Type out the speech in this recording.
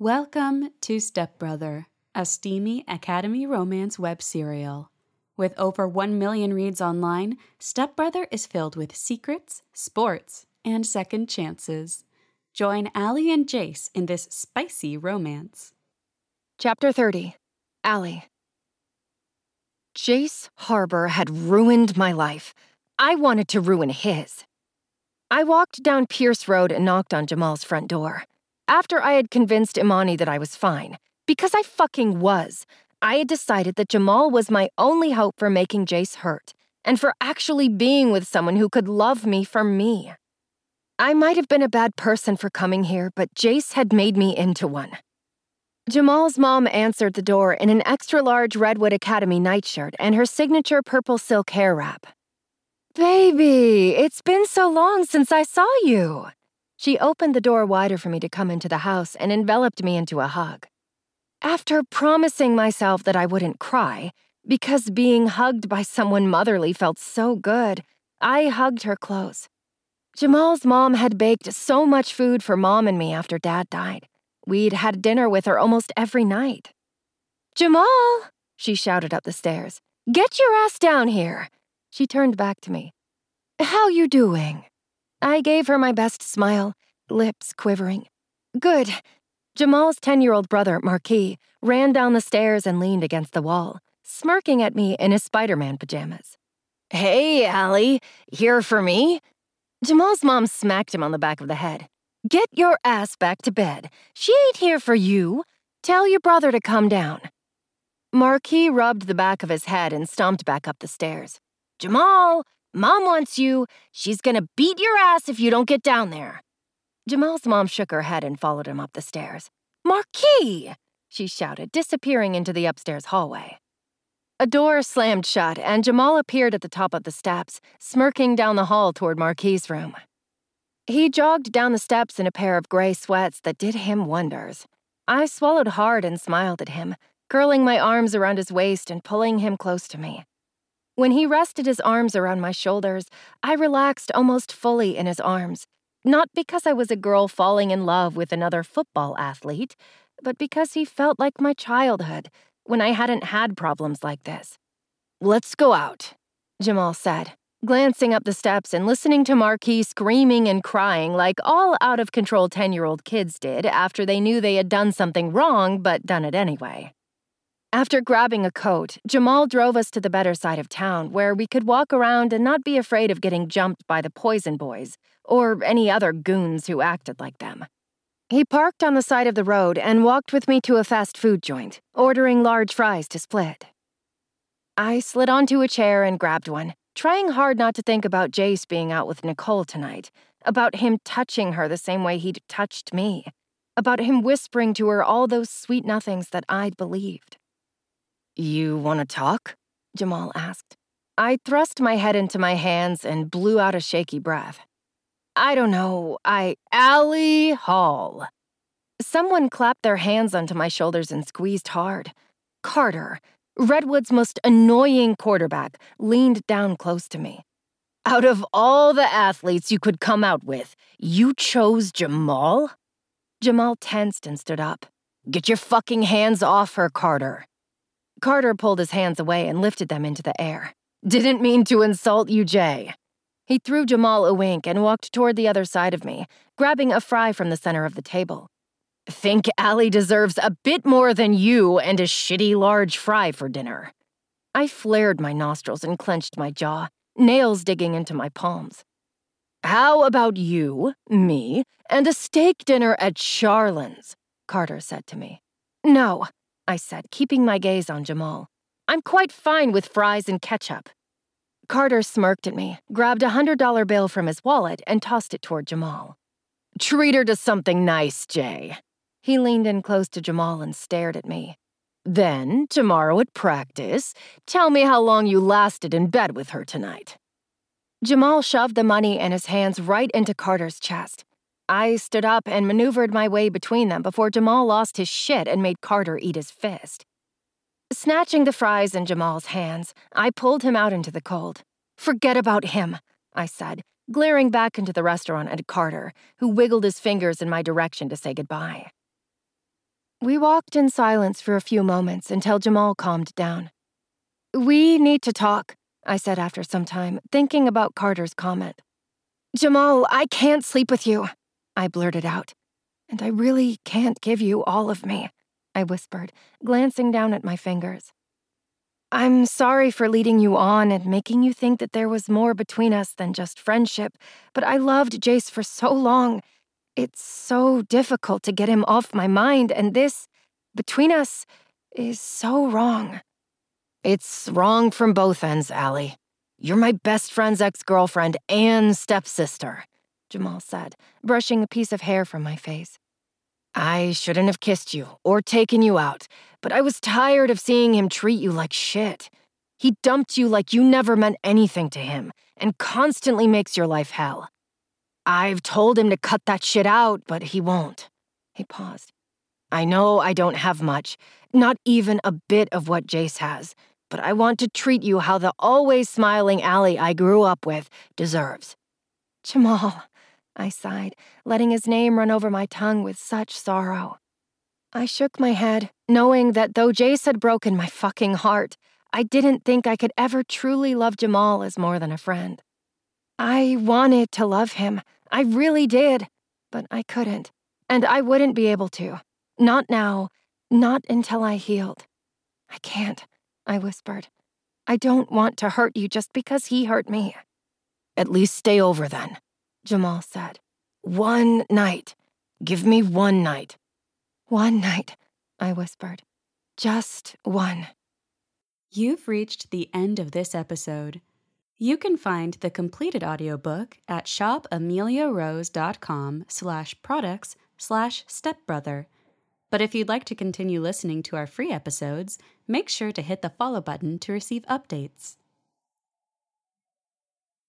Welcome to Stepbrother, a steamy Academy romance web serial. With over 1 million reads online, Stepbrother is filled with secrets, sports, and second chances. Join Allie and Jace in this spicy romance. Chapter 30, Allie. Jace Harbor had ruined my life. I wanted to ruin his. I walked down Pierce Road and knocked on Jamal's front door. After I had convinced Imani that I was fine, because I fucking was, I had decided that Jamal was my only hope for making Jace hurt and for actually being with someone who could love me for me. I might have been a bad person for coming here, but Jace had made me into one. Jamal's mom answered the door in an extra-large Redwood Academy nightshirt and her signature purple silk hair wrap. "Baby, it's been so long since I saw you." She opened the door wider for me to come into the house and enveloped me into a hug. After promising myself that I wouldn't cry, because being hugged by someone motherly felt so good, I hugged her close. Jamal's mom had baked so much food for Mom and me after Dad died. We'd had dinner with her almost every night. "Jamal," she shouted up the stairs, "get your ass down here." She turned back to me. "How you doing?" I gave her my best smile, lips quivering. "Good." Jamal's 10-year-old brother, Marquis, ran down the stairs and leaned against the wall, smirking at me in his Spider-Man pajamas. "Hey, Allie, here for me?" Jamal's mom smacked him on the back of the head. "Get your ass back to bed. She ain't here for you. Tell your brother to come down." Marquis rubbed the back of his head and stomped back up the stairs. "Jamal! Mom wants you. She's gonna beat your ass if you don't get down there." Jamal's mom shook her head and followed him up the stairs. "Marquis!" she shouted, disappearing into the upstairs hallway. A door slammed shut, and Jamal appeared at the top of the steps, smirking down the hall toward Marquis' room. He jogged down the steps in a pair of gray sweats that did him wonders. I swallowed hard and smiled at him, curling my arms around his waist and pulling him close to me. When he rested his arms around my shoulders, I relaxed almost fully in his arms, not because I was a girl falling in love with another football athlete, but because he felt like my childhood, when I hadn't had problems like this. "Let's go out," Jamal said, glancing up the steps and listening to Marquis screaming and crying like all out-of-control 10-year-old kids did after they knew they had done something wrong but done it anyway. After grabbing a coat, Jamal drove us to the better side of town where we could walk around and not be afraid of getting jumped by the Poison Boys or any other goons who acted like them. He parked on the side of the road and walked with me to a fast food joint, ordering large fries to split. I slid onto a chair and grabbed one, trying hard not to think about Jace being out with Nicole tonight, about him touching her the same way he'd touched me, about him whispering to her all those sweet nothings that I'd believed. "You want to talk?" Jamal asked. I thrust my head into my hands and blew out a shaky breath. "I don't know, Allie Hall." Someone clapped their hands onto my shoulders and squeezed hard. Carter, Redwood's most annoying quarterback, leaned down close to me. "Out of all the athletes you could come out with, you chose Jamal?" Jamal tensed and stood up. "Get your fucking hands off her, Carter." Carter pulled his hands away and lifted them into the air. "Didn't mean to insult you, Jay." He threw Jamal a wink and walked toward the other side of me, grabbing a fry from the center of the table. "Think Allie deserves a bit more than you and a shitty large fry for dinner." I flared my nostrils and clenched my jaw, nails digging into my palms. "How about you, me, and a steak dinner at Charlon's?" Carter said to me. "No," I said, keeping my gaze on Jamal. "I'm quite fine with fries and ketchup." Carter smirked at me, grabbed a $100 bill from his wallet, and tossed it toward Jamal. "Treat her to something nice, Jay." He leaned in close to Jamal and stared at me. "Then, tomorrow at practice, tell me how long you lasted in bed with her tonight." Jamal shoved the money and his hands right into Carter's chest. I stood up and maneuvered my way between them before Jamal lost his shit and made Carter eat his fist. Snatching the fries in Jamal's hands, I pulled him out into the cold. "Forget about him," I said, glaring back into the restaurant at Carter, who wiggled his fingers in my direction to say goodbye. We walked in silence for a few moments until Jamal calmed down. "We need to talk," I said after some time, thinking about Carter's comment. "Jamal, I can't sleep with you," I blurted out. "And I really can't give you all of me," I whispered, glancing down at my fingers. "I'm sorry for leading you on and making you think that there was more between us than just friendship, but I loved Jace for so long. It's so difficult to get him off my mind, and this, between us, is so wrong." "It's wrong from both ends, Allie. You're my best friend's ex-girlfriend and stepsister," Jamal said, brushing a piece of hair from my face. "I shouldn't have kissed you or taken you out, but I was tired of seeing him treat you like shit. He dumped you like you never meant anything to him and constantly makes your life hell. I've told him to cut that shit out, but he won't." He paused. "I know I don't have much, not even a bit of what Jace has, but I want to treat you how the always smiling Allie I grew up with deserves." "Jamal," I sighed, letting his name run over my tongue with such sorrow. I shook my head, knowing that though Jace had broken my fucking heart, I didn't think I could ever truly love Jamal as more than a friend. I wanted to love him, I really did, but I couldn't, and I wouldn't be able to. Not now, not until I healed. "I can't," I whispered. "I don't want to hurt you just because he hurt me." "At least stay over then," Jamal said. "One night. Give me one night." "One night," I whispered. "Just one." You've reached the end of this episode. You can find the completed audiobook at shopameliarose.com/products/stepbrother. But if you'd like to continue listening to our free episodes, make sure to hit the follow button to receive updates.